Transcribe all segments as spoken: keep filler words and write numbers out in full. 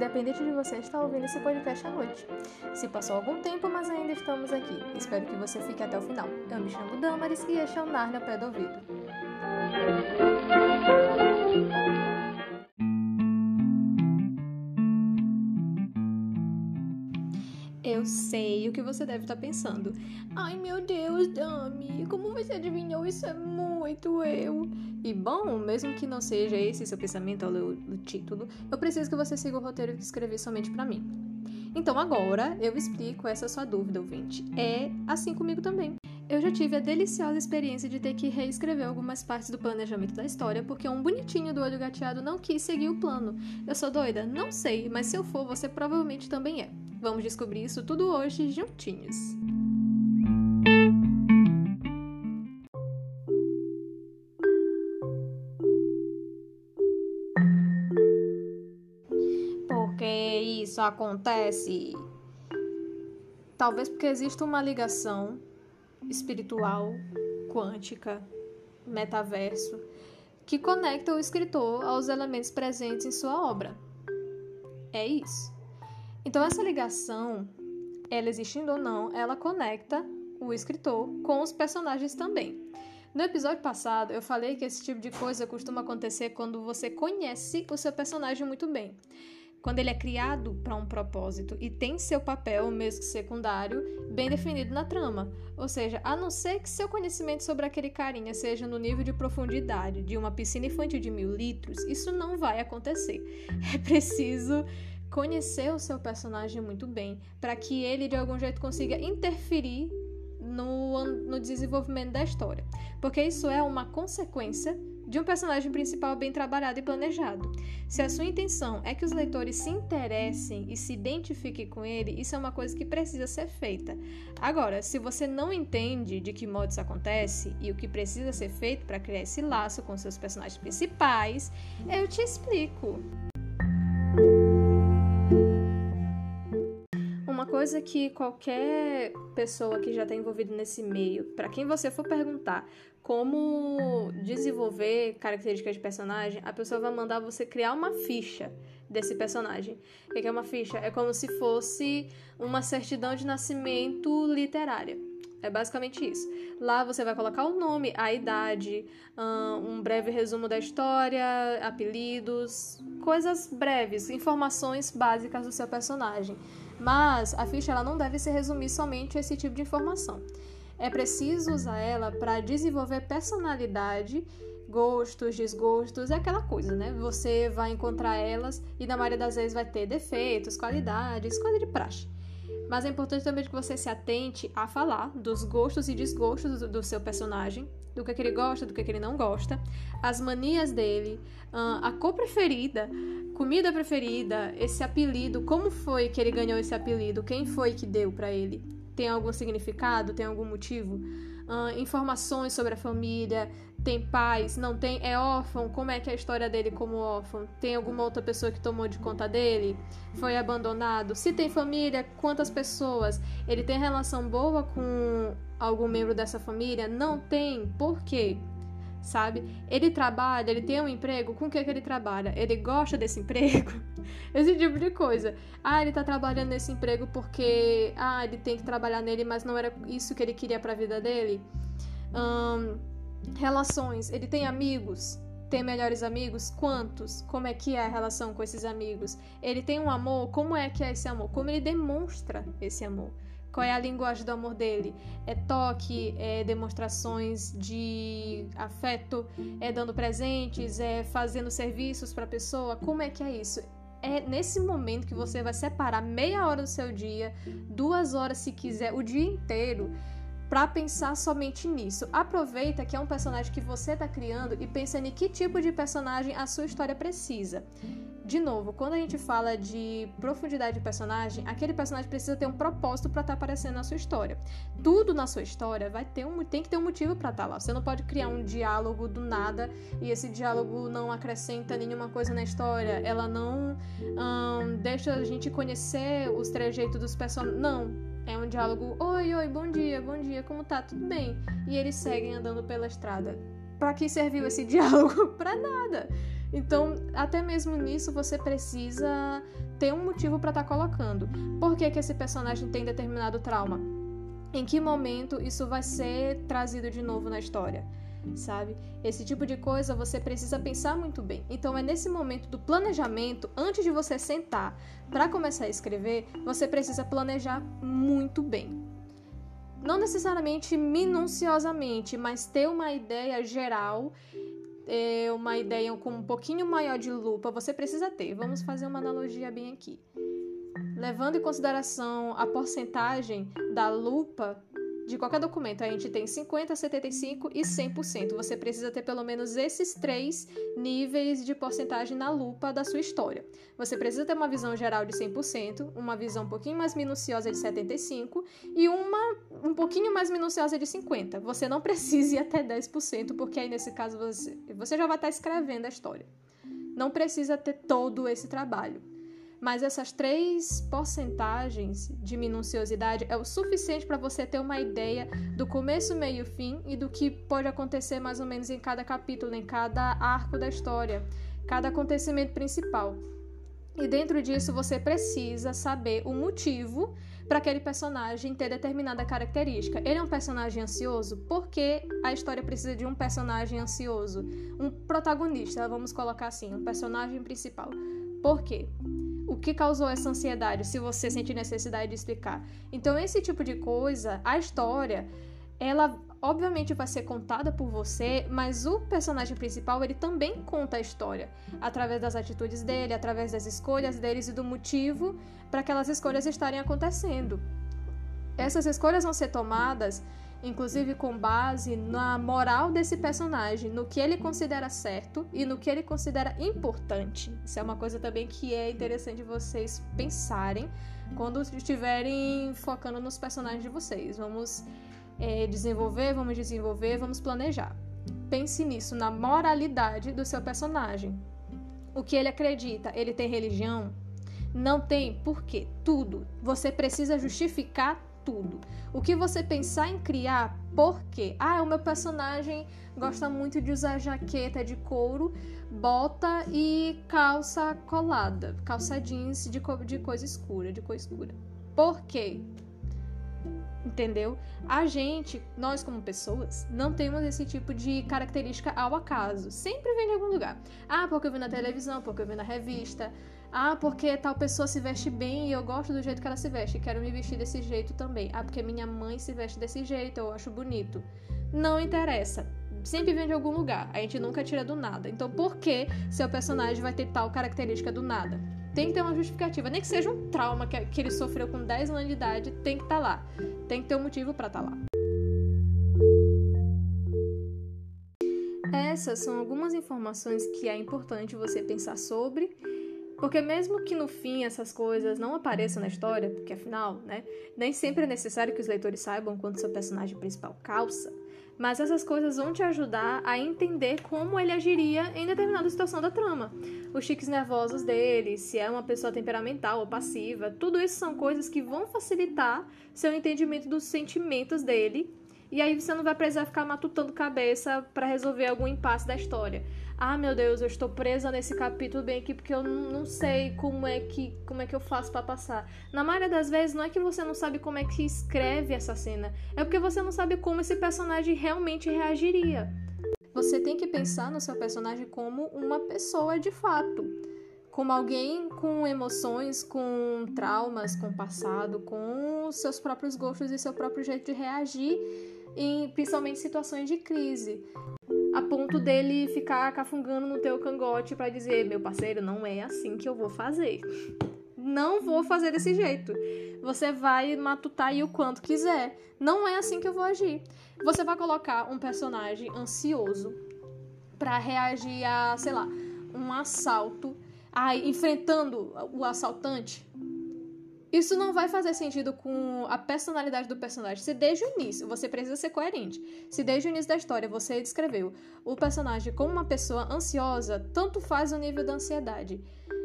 independente de você estar ouvindo esse podcast à noite. Se passou algum tempo, mas ainda estamos aqui. Espero que você fique até o final. Eu me chamo Damares e este é o Narnia Pé do Ouvido. Eu sei o que você deve estar pensando. Ai meu Deus, Dami, como você adivinhou? Isso é muito eu. E bom, mesmo que não seja esse seu pensamento ao ler o título, eu preciso que você siga o roteiro que escrevi somente pra mim. Então agora eu explico essa sua dúvida, ouvinte. É assim comigo também. Eu já tive a deliciosa experiência de ter que reescrever algumas partes do planejamento da história porque um bonitinho do olho gateado não quis seguir o plano. Eu sou doida? Não sei, mas se eu for, você provavelmente também é. Vamos descobrir isso tudo hoje juntinhos. Porque isso acontece? Talvez porque exista uma ligação espiritual, quântica, metaverso, que conecta o escritor aos elementos presentes em sua obra. É isso. Então essa ligação, ela existindo ou não, ela conecta o escritor com os personagens também. No episódio passado, eu falei que esse tipo de coisa costuma acontecer quando você conhece o seu personagem muito bem. Quando ele é criado para um propósito e tem seu papel, mesmo que secundário, bem definido na trama. Ou seja, a não ser que seu conhecimento sobre aquele carinha seja no nível de profundidade de uma piscina infantil de mil litros, isso não vai acontecer. É preciso conhecer o seu personagem muito bem para que ele, de algum jeito, consiga interferir no, no desenvolvimento da história. Porque isso é uma consequência de um personagem principal bem trabalhado e planejado. Se a sua intenção é que os leitores se interessem e se identifiquem com ele, isso é uma coisa que precisa ser feita. Agora, se você não entende de que modo isso acontece e o que precisa ser feito para criar esse laço com seus personagens principais, eu te explico. Uma coisa que qualquer pessoa que já está envolvida nesse meio, para quem você for perguntar como desenvolver características de personagem, a pessoa vai mandar você criar uma ficha desse personagem. O que é uma ficha? É como se fosse uma certidão de nascimento literária. É basicamente isso. Lá você vai colocar o nome, a idade, um breve resumo da história, apelidos, coisas breves, informações básicas do seu personagem. Mas a ficha ela não deve se resumir somente a esse tipo de informação. É preciso usar ela para desenvolver personalidade, gostos, desgostos, é aquela coisa, né? Você vai encontrar elas e na maioria das vezes vai ter defeitos, qualidades, coisa de praxe. Mas é importante também que você se atente a falar dos gostos e desgostos do seu personagem, do que, é que ele gosta, do que, é que ele não gosta, as manias dele, a cor preferida, comida preferida, esse apelido, como foi que ele ganhou esse apelido, quem foi que deu para ele. Tem algum significado? Tem algum motivo? Uh, informações sobre a família? Tem pais? Não tem? É órfão? Como é que é a história dele como órfão? Tem alguma outra pessoa que tomou de conta dele? Foi abandonado? Se tem família, quantas pessoas? Ele tem relação boa com algum membro dessa família? Não tem? Por quê? Sabe? Ele trabalha, ele tem um emprego, com o que, que ele trabalha? Ele gosta desse emprego? Esse tipo de coisa. Ah, ele tá trabalhando nesse emprego porque ah, ele tem que trabalhar nele, mas não era isso que ele queria pra vida dele. Um, relações, ele tem amigos? Tem melhores amigos? Quantos? Como é que é a relação com esses amigos? Ele tem um amor? Como é que é esse amor? Como ele demonstra esse amor? Qual é a linguagem do amor dele? É toque, é demonstrações de afeto, é dando presentes, é fazendo serviços para a pessoa? Como é que é isso? É nesse momento que você vai separar meia hora do seu dia, duas horas se quiser, o dia inteiro, para pensar somente nisso. Aproveita que é um personagem que você está criando e pensa em que tipo de personagem a sua história precisa. De novo, quando a gente fala de profundidade de personagem, aquele personagem precisa ter um propósito para estar aparecendo na sua história. Tudo na sua história vai ter um, tem que ter um motivo para estar lá. Você não pode criar um diálogo do nada e esse diálogo não acrescenta nenhuma coisa na história. Ela não hum, deixa a gente conhecer os trejeitos dos personagens. Não. É um diálogo, oi, oi, bom dia, bom dia, como tá? Tudo bem? E eles seguem andando pela estrada. Para que serviu esse diálogo? Para nada. Então, até mesmo nisso, você precisa ter um motivo para estar tá colocando. Por que que esse personagem tem determinado trauma? Em que momento isso vai ser trazido de novo na história? Sabe? Esse tipo de coisa você precisa pensar muito bem. Então é nesse momento do planejamento, antes de você sentar para começar a escrever, você precisa planejar muito bem. Não necessariamente minuciosamente, mas ter uma ideia geral, uma ideia com um pouquinho maior de lupa, você precisa ter. Vamos fazer uma analogia bem aqui. Levando em consideração a porcentagem da lupa, de qualquer documento, a gente tem cinquenta por cento, setenta e cinco por cento e cem por cento. Você precisa ter pelo menos esses três níveis de porcentagem na lupa da sua história. Você precisa ter uma visão geral de cem por cento, uma visão um pouquinho mais minuciosa de setenta e cinco por cento e uma um pouquinho mais minuciosa de cinquenta por cento. Você não precisa ir até dez por cento, porque aí nesse caso você, você já vai estar escrevendo a história. Não precisa ter todo esse trabalho. Mas essas três porcentagens de minuciosidade é o suficiente para você ter uma ideia do começo, meio e fim e do que pode acontecer mais ou menos em cada capítulo, em cada arco da história, cada acontecimento principal. E dentro disso você precisa saber o motivo para aquele personagem ter determinada característica. Ele é um personagem ansioso? Por que a história precisa de um personagem ansioso? Um protagonista, vamos colocar assim, um personagem principal. Por quê? O que causou essa ansiedade, se você sentir necessidade de explicar. Então, esse tipo de coisa, a história, ela obviamente vai ser contada por você, mas o personagem principal, ele também conta a história, através das atitudes dele, através das escolhas deles e do motivo para aquelas escolhas estarem acontecendo. Essas escolhas vão ser tomadas, inclusive com base na moral desse personagem, no que ele considera certo e no que ele considera importante. Isso é uma coisa também que é interessante vocês pensarem quando estiverem focando nos personagens de vocês. Vamos é, desenvolver, vamos desenvolver, vamos planejar. Pense nisso, na moralidade do seu personagem. O que ele acredita? Ele tem religião? Não tem? Por quê? Tudo. Você precisa justificar tudo. Tudo. O que você pensar em criar, por quê? Ah, o meu personagem gosta muito de usar jaqueta de couro, bota e calça colada, calça jeans de, co- de coisa escura, de cor escura. Por quê? Entendeu? A gente, nós como pessoas, não temos esse tipo de característica ao acaso. Sempre vem de algum lugar. Ah, porque eu vi na televisão, porque eu vi na revista. Ah, porque tal pessoa se veste bem e eu gosto do jeito que ela se veste. Quero me vestir desse jeito também. Ah, porque minha mãe se veste desse jeito, eu acho bonito. Não interessa. Sempre vem de algum lugar. A gente nunca tira do nada. Então, por que seu personagem vai ter tal característica do nada? Tem que ter uma justificativa, nem que seja um trauma que, que ele sofreu com dez anos de idade, tem que estar tá lá, tem que ter um motivo para estar tá lá. Essas são algumas informações que é importante você pensar sobre, porque mesmo que no fim essas coisas não apareçam na história, porque afinal, né, nem sempre é necessário que os leitores saibam quanto seu personagem principal calça, mas essas coisas vão te ajudar a entender como ele agiria em determinada situação da trama. Os tiques nervosos dele, se é uma pessoa temperamental ou passiva, tudo isso são coisas que vão facilitar seu entendimento dos sentimentos dele. E aí você não vai precisar ficar matutando cabeça para resolver algum impasse da história. Ah, meu Deus, eu estou presa nesse capítulo bem aqui porque eu não sei como é que, como é que eu faço para passar. Na maioria das vezes, não é que você não sabe como é que escreve essa cena. É porque você não sabe como esse personagem realmente reagiria. Você tem que pensar no seu personagem como uma pessoa de fato. Como alguém com emoções, com traumas, com passado, com seus próprios gostos e seu próprio jeito de reagir. Em, principalmente situações de crise, a ponto dele ficar cafungando no teu cangote pra dizer, meu parceiro, não é assim que eu vou fazer, não vou fazer desse jeito, você vai matutar aí o quanto quiser, não é assim que eu vou agir. Você vai colocar um personagem ansioso pra reagir a, sei lá, um assalto, a, enfrentando o assaltante. Isso não vai fazer sentido com a personalidade do personagem. Se desde o início, você precisa ser coerente. Se desde o início da história você descreveu o personagem como uma pessoa ansiosa, tanto faz o nível da ansiedade.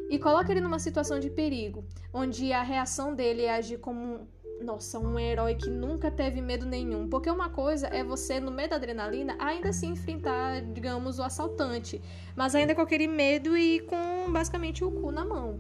E coloca ele numa situação de perigo, onde a reação dele é agir como nossa, um herói que nunca teve medo nenhum. Porque uma coisa é você, no meio da adrenalina, ainda se enfrentar, digamos, o assaltante. Mas ainda com aquele medo e com, basicamente, o cu na mão.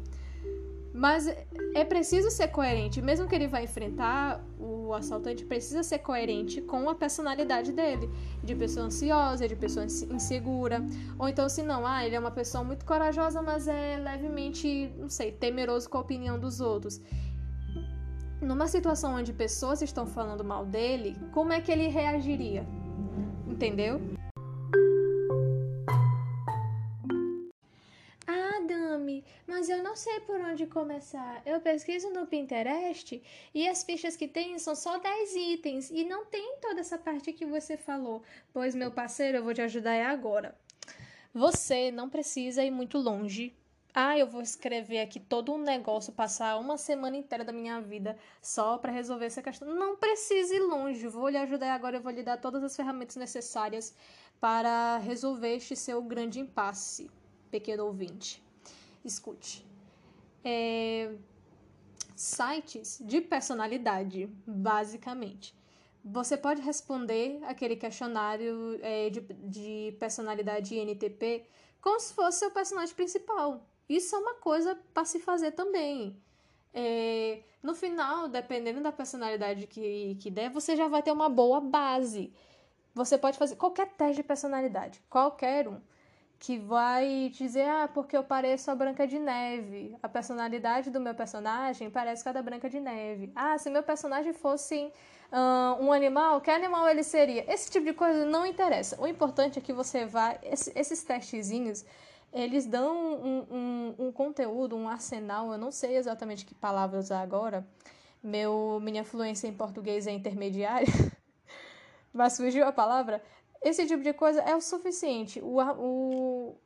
Mas é preciso ser coerente. Mesmo que ele vá enfrentar o assaltante, precisa ser coerente com a personalidade dele. De pessoa ansiosa, de pessoa insegura. Ou então, se não, ah, ele é uma pessoa muito corajosa, mas é levemente, não sei, temeroso com a opinião dos outros. Numa situação onde pessoas estão falando mal dele, como é que ele reagiria? Entendeu? Ah, Dami, mas eu não sei por onde começar. Eu pesquiso no Pinterest e as fichas que tem são só dez itens e não tem toda essa parte que você falou. Pois, meu parceiro, eu vou te ajudar agora. Você não precisa ir muito longe. Ah, eu vou escrever aqui todo um negócio, passar uma semana inteira da minha vida só para resolver essa questão. Não precisa ir longe, vou lhe ajudar agora, eu vou lhe dar todas as ferramentas necessárias para resolver este seu grande impasse, pequeno ouvinte. Escute. É... Sites de personalidade, basicamente. Você pode responder aquele questionário é, de, de personalidade I N T P como se fosse seu personagem principal. Isso é uma coisa para se fazer também. É, no final, dependendo da personalidade que, que der, você já vai ter uma boa base. Você pode fazer qualquer teste de personalidade, qualquer um, que vai dizer, ah, porque eu pareço a Branca de Neve. A personalidade do meu personagem parece com a da Branca de Neve. Ah, se meu personagem fosse uh, um animal, que animal ele seria? Esse tipo de coisa não interessa. O importante é que você vá... Esse, esses testezinhos... Eles dão um, um, um conteúdo, um arsenal, eu não sei exatamente que palavra usar agora. Meu, minha fluência em português é intermediária, mas surgiu a palavra. Esse tipo de coisa é o suficiente. O, o,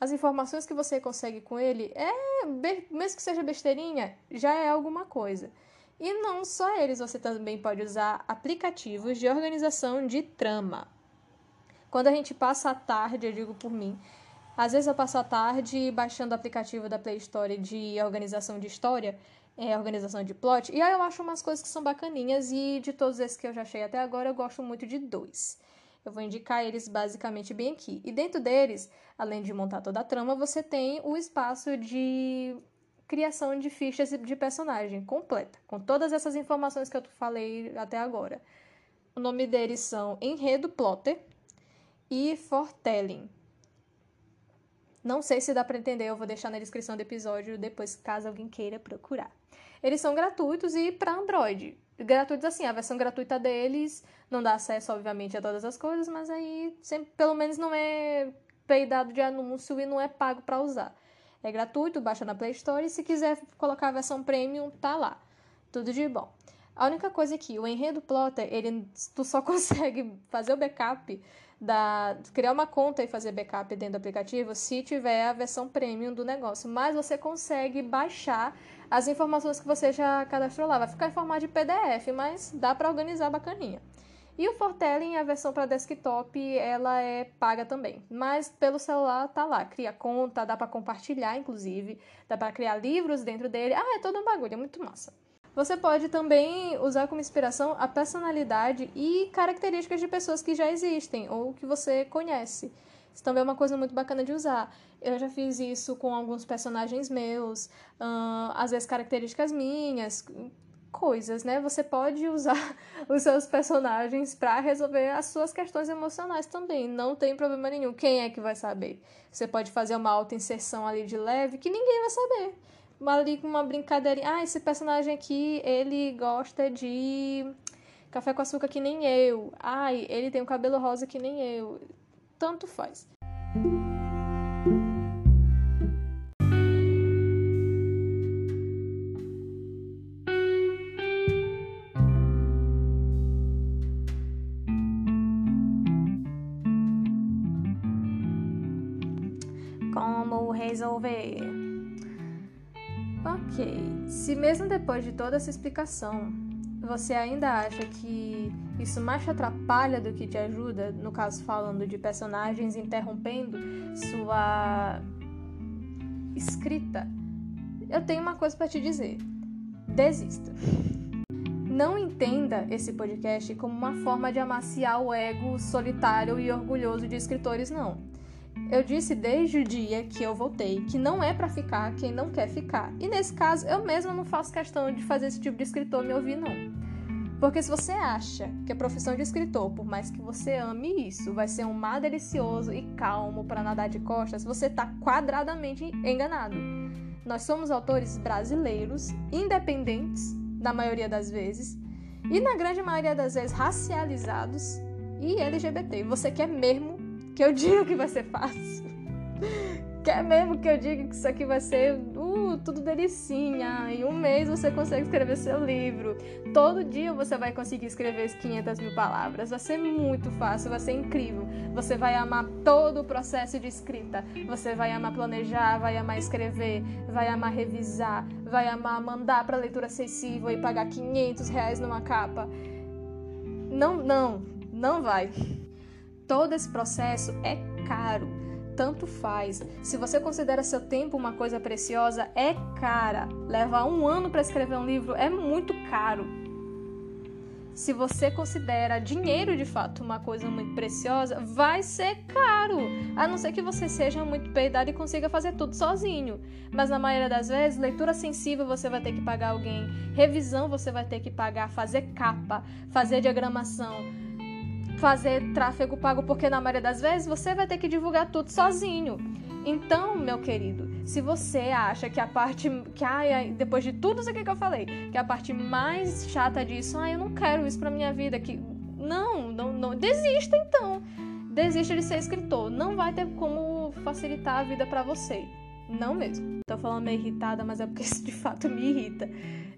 as informações que você consegue com ele, é, mesmo que seja besteirinha, já é alguma coisa. E não só eles, você também pode usar aplicativos de organização de trama. Quando a gente passa a tarde, eu digo por mim, às vezes eu passo a tarde baixando o aplicativo da Play Store de organização de história, é, organização de plot, e aí eu acho umas coisas que são bacaninhas, e de todos esses que eu já achei até agora, eu gosto muito de dois. Eu vou indicar eles basicamente bem aqui. E dentro deles, além de montar toda a trama, você tem o espaço de criação de fichas de personagem completa, com todas essas informações que eu falei até agora. O nome deles são Enredo Plotter e Foretelling. Não sei se dá para entender, eu vou deixar na descrição do episódio depois, caso alguém queira procurar. Eles são gratuitos e para Android. Gratuitos assim, a versão gratuita deles não dá acesso, obviamente, a todas as coisas, mas aí sempre, pelo menos não é peidado de anúncio e não é pago para usar. É gratuito, baixa na Play Store e se quiser colocar a versão premium, tá lá. Tudo de bom. A única coisa é que o Enredo Plotter, ele, tu só consegue fazer o backup... Da, criar uma conta e fazer backup dentro do aplicativo se tiver a versão premium do negócio, mas você consegue baixar as informações que você já cadastrou lá, vai ficar em formato de P D F, mas dá para organizar bacaninha. E o Foretelling, a versão para desktop, ela é paga também, mas pelo celular tá lá, cria conta, dá para compartilhar inclusive, dá para criar livros dentro dele, ah, é todo um bagulho, é muito massa. Você pode também usar como inspiração a personalidade e características de pessoas que já existem ou que você conhece. Isso também é uma coisa muito bacana de usar. Eu já fiz isso com alguns personagens meus, hum, às vezes características minhas, coisas, né? Você pode usar os seus personagens para resolver as suas questões emocionais também. Não tem problema nenhum. Quem é que vai saber? Você pode fazer uma autoinserção ali de leve que ninguém vai saber. Ali com uma brincadeirinha, ah, esse personagem aqui, ele gosta de café com açúcar que nem eu, ai, ele tem um cabelo rosa que nem eu, tanto faz. Como resolver? Ok, se mesmo depois de toda essa explicação, você ainda acha que isso mais te atrapalha do que te ajuda, no caso falando de personagens interrompendo sua escrita, eu tenho uma coisa para te dizer. desista. Não entenda esse podcast como uma forma de amaciar o ego solitário e orgulhoso de escritores, não. Eu disse desde o dia que eu voltei que não é pra ficar quem não quer ficar. E nesse caso, eu mesma não faço questão de fazer esse tipo de escritor me ouvir, não. Porque se você acha que a profissão de escritor, por mais que você ame isso, vai ser um mar delicioso e calmo pra nadar de costas, você tá quadradamente enganado. Nós somos autores brasileiros, independentes, na maioria das vezes, e na grande maioria das vezes racializados e L G B T. Você quer mesmo que eu diga que vai ser fácil? Quer mesmo que eu diga que isso aqui vai ser... tudo delicinha, em um mês você consegue escrever seu livro, todo dia você vai conseguir escrever quinhentas mil palavras, vai ser muito fácil, vai ser incrível, você vai amar todo o processo de escrita, você vai amar planejar, vai amar escrever, vai amar revisar, vai amar mandar para leitura acessível e pagar quinhentos reais numa capa. Não, não, não vai. Todo esse processo é caro. Tanto faz. Se você considera seu tempo uma coisa preciosa, é cara. Levar um ano para escrever um livro é muito caro. Se você considera dinheiro de fato uma coisa muito preciosa, vai ser caro. A não ser que você seja muito peidado e consiga fazer tudo sozinho. Mas na maioria das vezes, leitura sensível você vai ter que pagar alguém. Revisão você vai ter que pagar. Fazer capa, fazer diagramação, fazer tráfego pago, porque na maioria das vezes você vai ter que divulgar tudo sozinho. Então, meu querido, se você acha que a parte... que ai, ai, depois de tudo isso aqui que eu falei, que a parte mais chata disso, ah, eu não quero isso pra minha vida, que... Não, não, não, desista então. Desista de ser escritor. Não vai ter como facilitar a vida pra você. Não mesmo. Tô falando meio irritada, mas é porque isso de fato me irrita.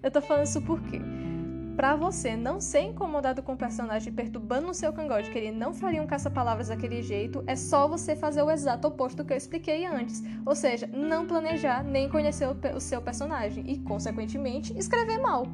Eu tô falando isso por quê? Pra você não ser incomodado com o personagem perturbando o seu cangote, que ele não faria um caça-palavras daquele jeito, é só você fazer o exato oposto do que eu expliquei antes. Ou seja, não planejar nem conhecer o seu personagem e, consequentemente, escrever mal.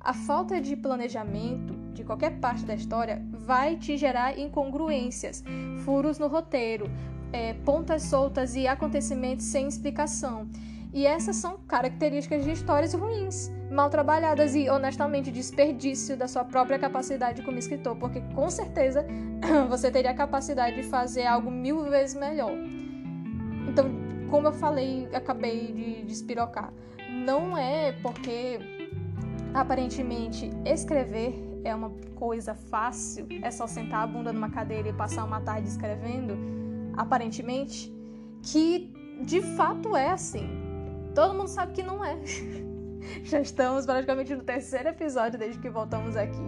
A falta de planejamento de qualquer parte da história vai te gerar incongruências, furos no roteiro, é, pontas soltas e acontecimentos sem explicação. E essas são características de histórias ruins, mal trabalhadas e, honestamente, desperdício da sua própria capacidade como escritor, porque, com certeza, você teria a capacidade de fazer algo mil vezes melhor. Então, como eu falei, acabei de despirocar. Não é porque, aparentemente, escrever é uma coisa fácil, é só sentar a bunda numa cadeira e passar uma tarde escrevendo, aparentemente, que, de fato, é assim. Todo mundo sabe que não é. Já estamos praticamente no terceiro episódio desde que voltamos aqui.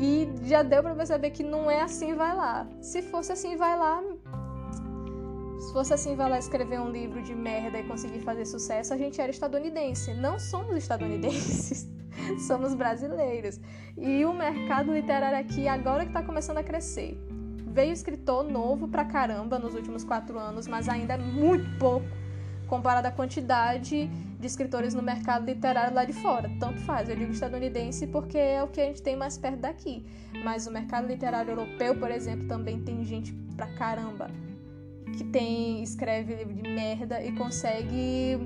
E já deu pra perceber que não é assim, vai lá. Se fosse assim, vai lá... Se fosse assim, vai lá escrever um livro de merda e conseguir fazer sucesso, a gente era estadunidense. Não somos estadunidenses. Somos brasileiros. E o mercado literário aqui agora que tá começando a crescer. Veio escritor novo pra caramba nos últimos quatro anos, mas ainda é muito pouco comparada à quantidade de escritores no mercado literário lá de fora. Tanto faz, eu digo estadunidense porque é o que a gente tem mais perto daqui. Mas o mercado literário europeu, por exemplo, também tem gente pra caramba que tem, escreve livro de merda e consegue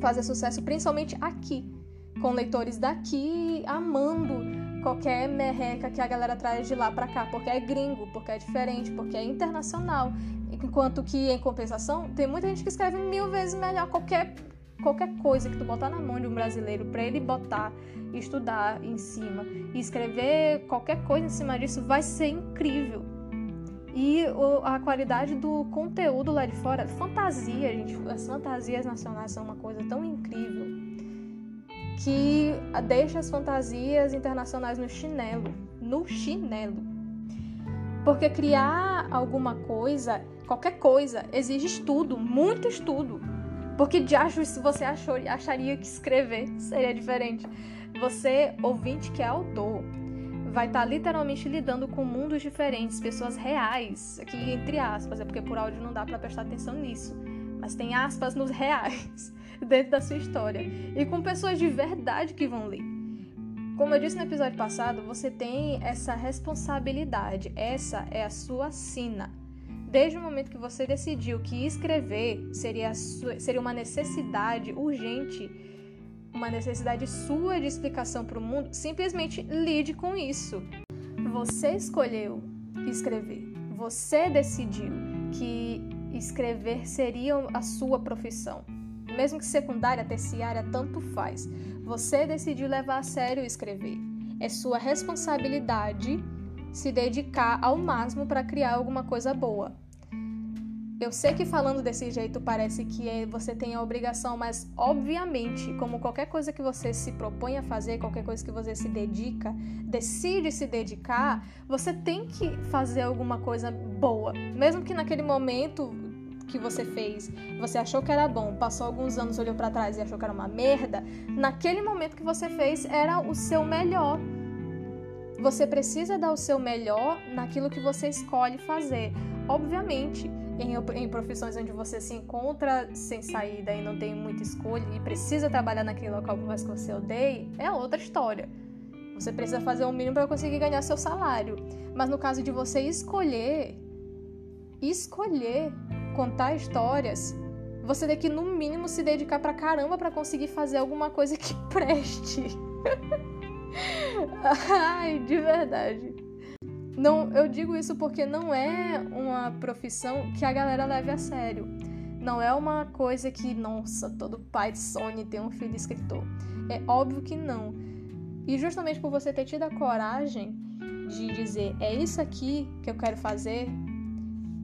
fazer sucesso, principalmente aqui, com leitores daqui amando qualquer merreca que a galera traz de lá pra cá, porque é gringo, porque é diferente, porque é internacional. Enquanto que, em compensação, tem muita gente que escreve mil vezes melhor qualquer, qualquer coisa que tu botar na mão de um brasileiro pra ele botar, estudar em cima e escrever qualquer coisa em cima disso vai ser incrível. E o, a qualidade do conteúdo lá de fora, fantasia, gente, as fantasias nacionais são uma coisa tão incrível que deixa as fantasias internacionais no chinelo, no chinelo. Porque criar alguma coisa, qualquer coisa, exige estudo, muito estudo. Porque de acho, se você achou, acharia que escrever seria diferente. Você, ouvinte que é autor, vai estar literalmente lidando com mundos diferentes, pessoas reais, aqui entre aspas, é porque por áudio não dá pra prestar atenção nisso, mas tem aspas nos reais, dentro da sua história. E com pessoas de verdade que vão ler. Como eu disse no episódio passado, você tem essa responsabilidade, essa é a sua sina. Desde o momento que você decidiu que escrever seria, seria uma necessidade urgente uma necessidade sua de explicação para o mundo, simplesmente lide com isso. Você escolheu escrever. Você decidiu que escrever seria a sua profissão. Mesmo que secundária, terciária, tanto faz. Você decidiu levar a sério escrever. É sua responsabilidade se dedicar ao máximo para criar alguma coisa boa. Eu sei que falando desse jeito parece que você tem a obrigação, mas obviamente, como qualquer coisa que você se propõe a fazer, qualquer coisa que você se dedica, decide se dedicar, você tem que fazer alguma coisa boa. Mesmo que naquele momento que você fez, você achou que era bom, passou alguns anos, olhou para trás e achou que era uma merda, naquele momento que você fez era o seu melhor. Você precisa dar o seu melhor naquilo que você escolhe fazer. Obviamente, em, em profissões onde você se encontra sem saída e não tem muita escolha e precisa trabalhar naquele local mais que você odeia, é outra história. Você precisa fazer o mínimo para conseguir ganhar seu salário. Mas no caso de você escolher, escolher contar histórias, você tem que no mínimo se dedicar pra caramba para conseguir fazer alguma coisa que preste. Ai, de verdade. Não, eu digo isso porque não é uma profissão que a galera leve a sério. Não é uma coisa que, nossa, todo pai de Sony tem um filho escritor. É óbvio que não. E justamente por você ter tido a coragem de dizer, é isso aqui que eu quero fazer,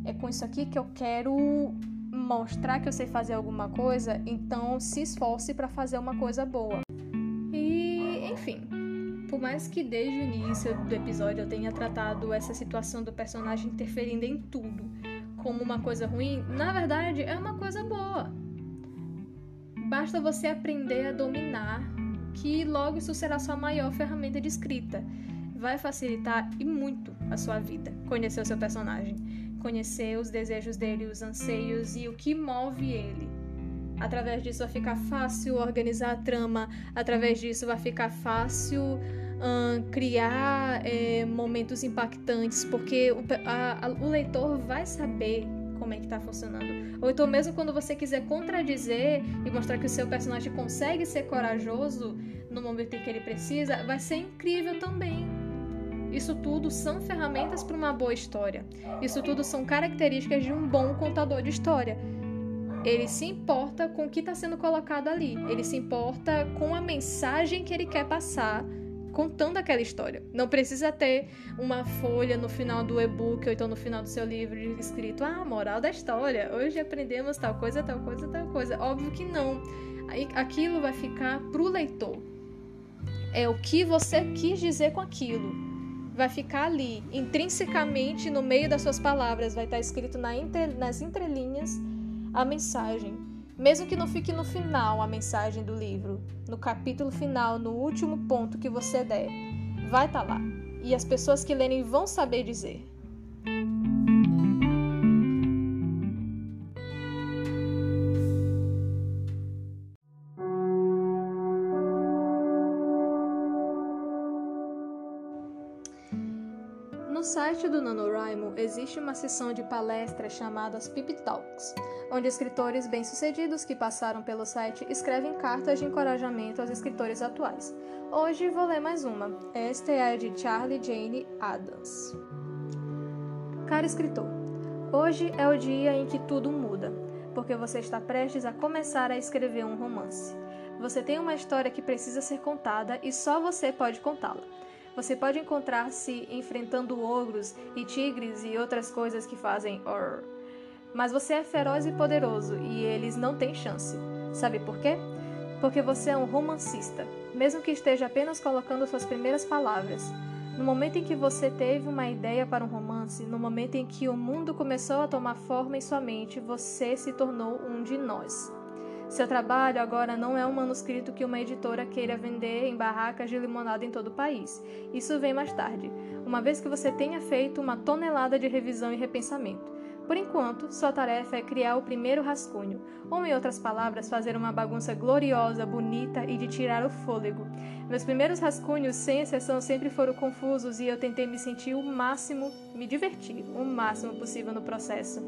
é com isso aqui que eu quero mostrar que eu sei fazer alguma coisa, então se esforce para fazer uma coisa boa. E, enfim... Por mais que desde o início do episódio eu tenha tratado essa situação do personagem interferindo em tudo como uma coisa ruim, na verdade é uma coisa boa. Basta você aprender a dominar, que logo isso será sua maior ferramenta de escrita. Vai facilitar e muito a sua vida, conhecer o seu personagem, conhecer os desejos dele, os anseios e o que move ele. Através disso vai ficar fácil organizar a trama, através disso vai ficar fácil hum, criar é, momentos impactantes, porque o, a, a, o leitor vai saber como é que tá funcionando. Ou então mesmo quando você quiser contradizer e mostrar que o seu personagem consegue ser corajoso no momento em que ele precisa, vai ser incrível também. Isso tudo são ferramentas para uma boa história. Isso tudo são características de um bom contador de história. Ele se importa com o que está sendo colocado ali. Ele se importa com a mensagem que ele quer passar contando aquela história. Não precisa ter uma folha no final do e-book ou então no final do seu livro escrito, ah, moral da história, hoje aprendemos tal coisa, tal coisa, tal coisa. Óbvio que não. Aquilo vai ficar pro leitor. É o que você quis dizer com aquilo. Vai ficar ali, intrinsecamente, no meio das suas palavras. Vai estar escrito na entre... nas entrelinhas a mensagem, mesmo que não fique no final a mensagem do livro, no capítulo final, no último ponto que você der, vai estar lá. E as pessoas que lerem vão saber dizer. No site do NaNoWriMo existe uma seção de palestras chamada Pip Talks, onde escritores bem-sucedidos que passaram pelo site escrevem cartas de encorajamento aos escritores atuais. Hoje vou ler mais uma. Esta é a de Charlie Jane Addams. Caro escritor, hoje é o dia em que tudo muda, porque você está prestes a começar a escrever um romance. Você tem uma história que precisa ser contada e só você pode contá-la. Você pode encontrar-se enfrentando ogros e tigres e outras coisas que fazem horror. Mas você é feroz e poderoso, e eles não têm chance. Sabe por quê? Porque você é um romancista, mesmo que esteja apenas colocando suas primeiras palavras. No momento em que você teve uma ideia para um romance, no momento em que o mundo começou a tomar forma em sua mente, você se tornou um de nós. Seu trabalho agora não é um manuscrito que uma editora queira vender em barracas de limonada em todo o país. Isso vem mais tarde, uma vez que você tenha feito uma tonelada de revisão e repensamento. Por enquanto, sua tarefa é criar o primeiro rascunho, ou em outras palavras, fazer uma bagunça gloriosa, bonita e de tirar o fôlego. Meus primeiros rascunhos, sem exceção, sempre foram confusos e eu tentei me sentir o máximo, me divertir o máximo possível no processo.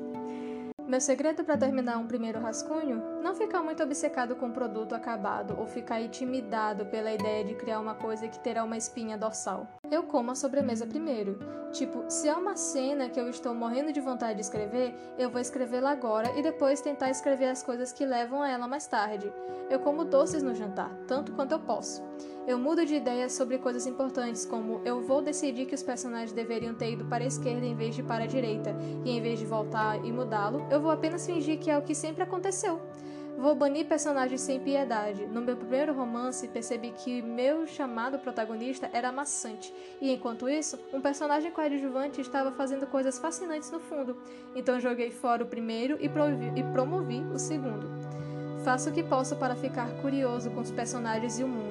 Meu segredo para terminar um primeiro rascunho? Não ficar muito obcecado com o produto acabado ou ficar intimidado pela ideia de criar uma coisa que terá uma espinha dorsal. Eu como a sobremesa primeiro. Tipo, se há uma cena que eu estou morrendo de vontade de escrever, eu vou escrevê-la agora e depois tentar escrever as coisas que levam a ela mais tarde. Eu como doces no jantar, tanto quanto eu posso. Eu mudo de ideia sobre coisas importantes, como eu vou decidir que os personagens deveriam ter ido para a esquerda em vez de para a direita, e em vez de voltar e mudá-lo, eu vou apenas fingir que é o que sempre aconteceu. Vou banir personagens sem piedade. No meu primeiro romance, percebi que meu chamado protagonista era maçante, e enquanto isso, um personagem coadjuvante estava fazendo coisas fascinantes no fundo. Então joguei fora o primeiro e, provi- e promovi o segundo. Faço o que posso para ficar curioso com os personagens e o mundo.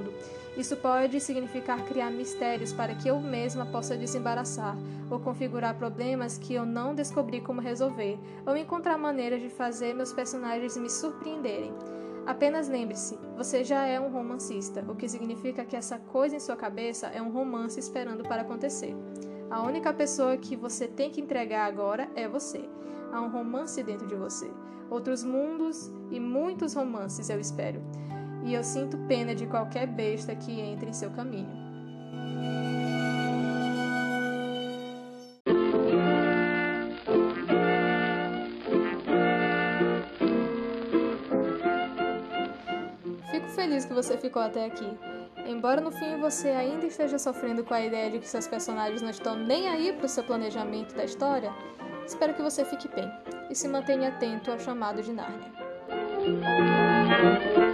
Isso pode significar criar mistérios para que eu mesma possa desembaraçar, ou configurar problemas que eu não descobri como resolver, ou encontrar maneiras de fazer meus personagens me surpreenderem. Apenas lembre-se, você já é um romancista, o que significa que essa coisa em sua cabeça é um romance esperando para acontecer. A única pessoa que você tem que entregar agora é você. Há um romance dentro de você. Outros mundos e muitos romances, eu espero. E eu sinto pena de qualquer besta que entre em seu caminho. Fico feliz que você ficou até aqui. Embora no fim você ainda esteja sofrendo com a ideia de que seus personagens não estão nem aí para o seu planejamento da história, espero que você fique bem e se mantenha atento ao chamado de Narnia.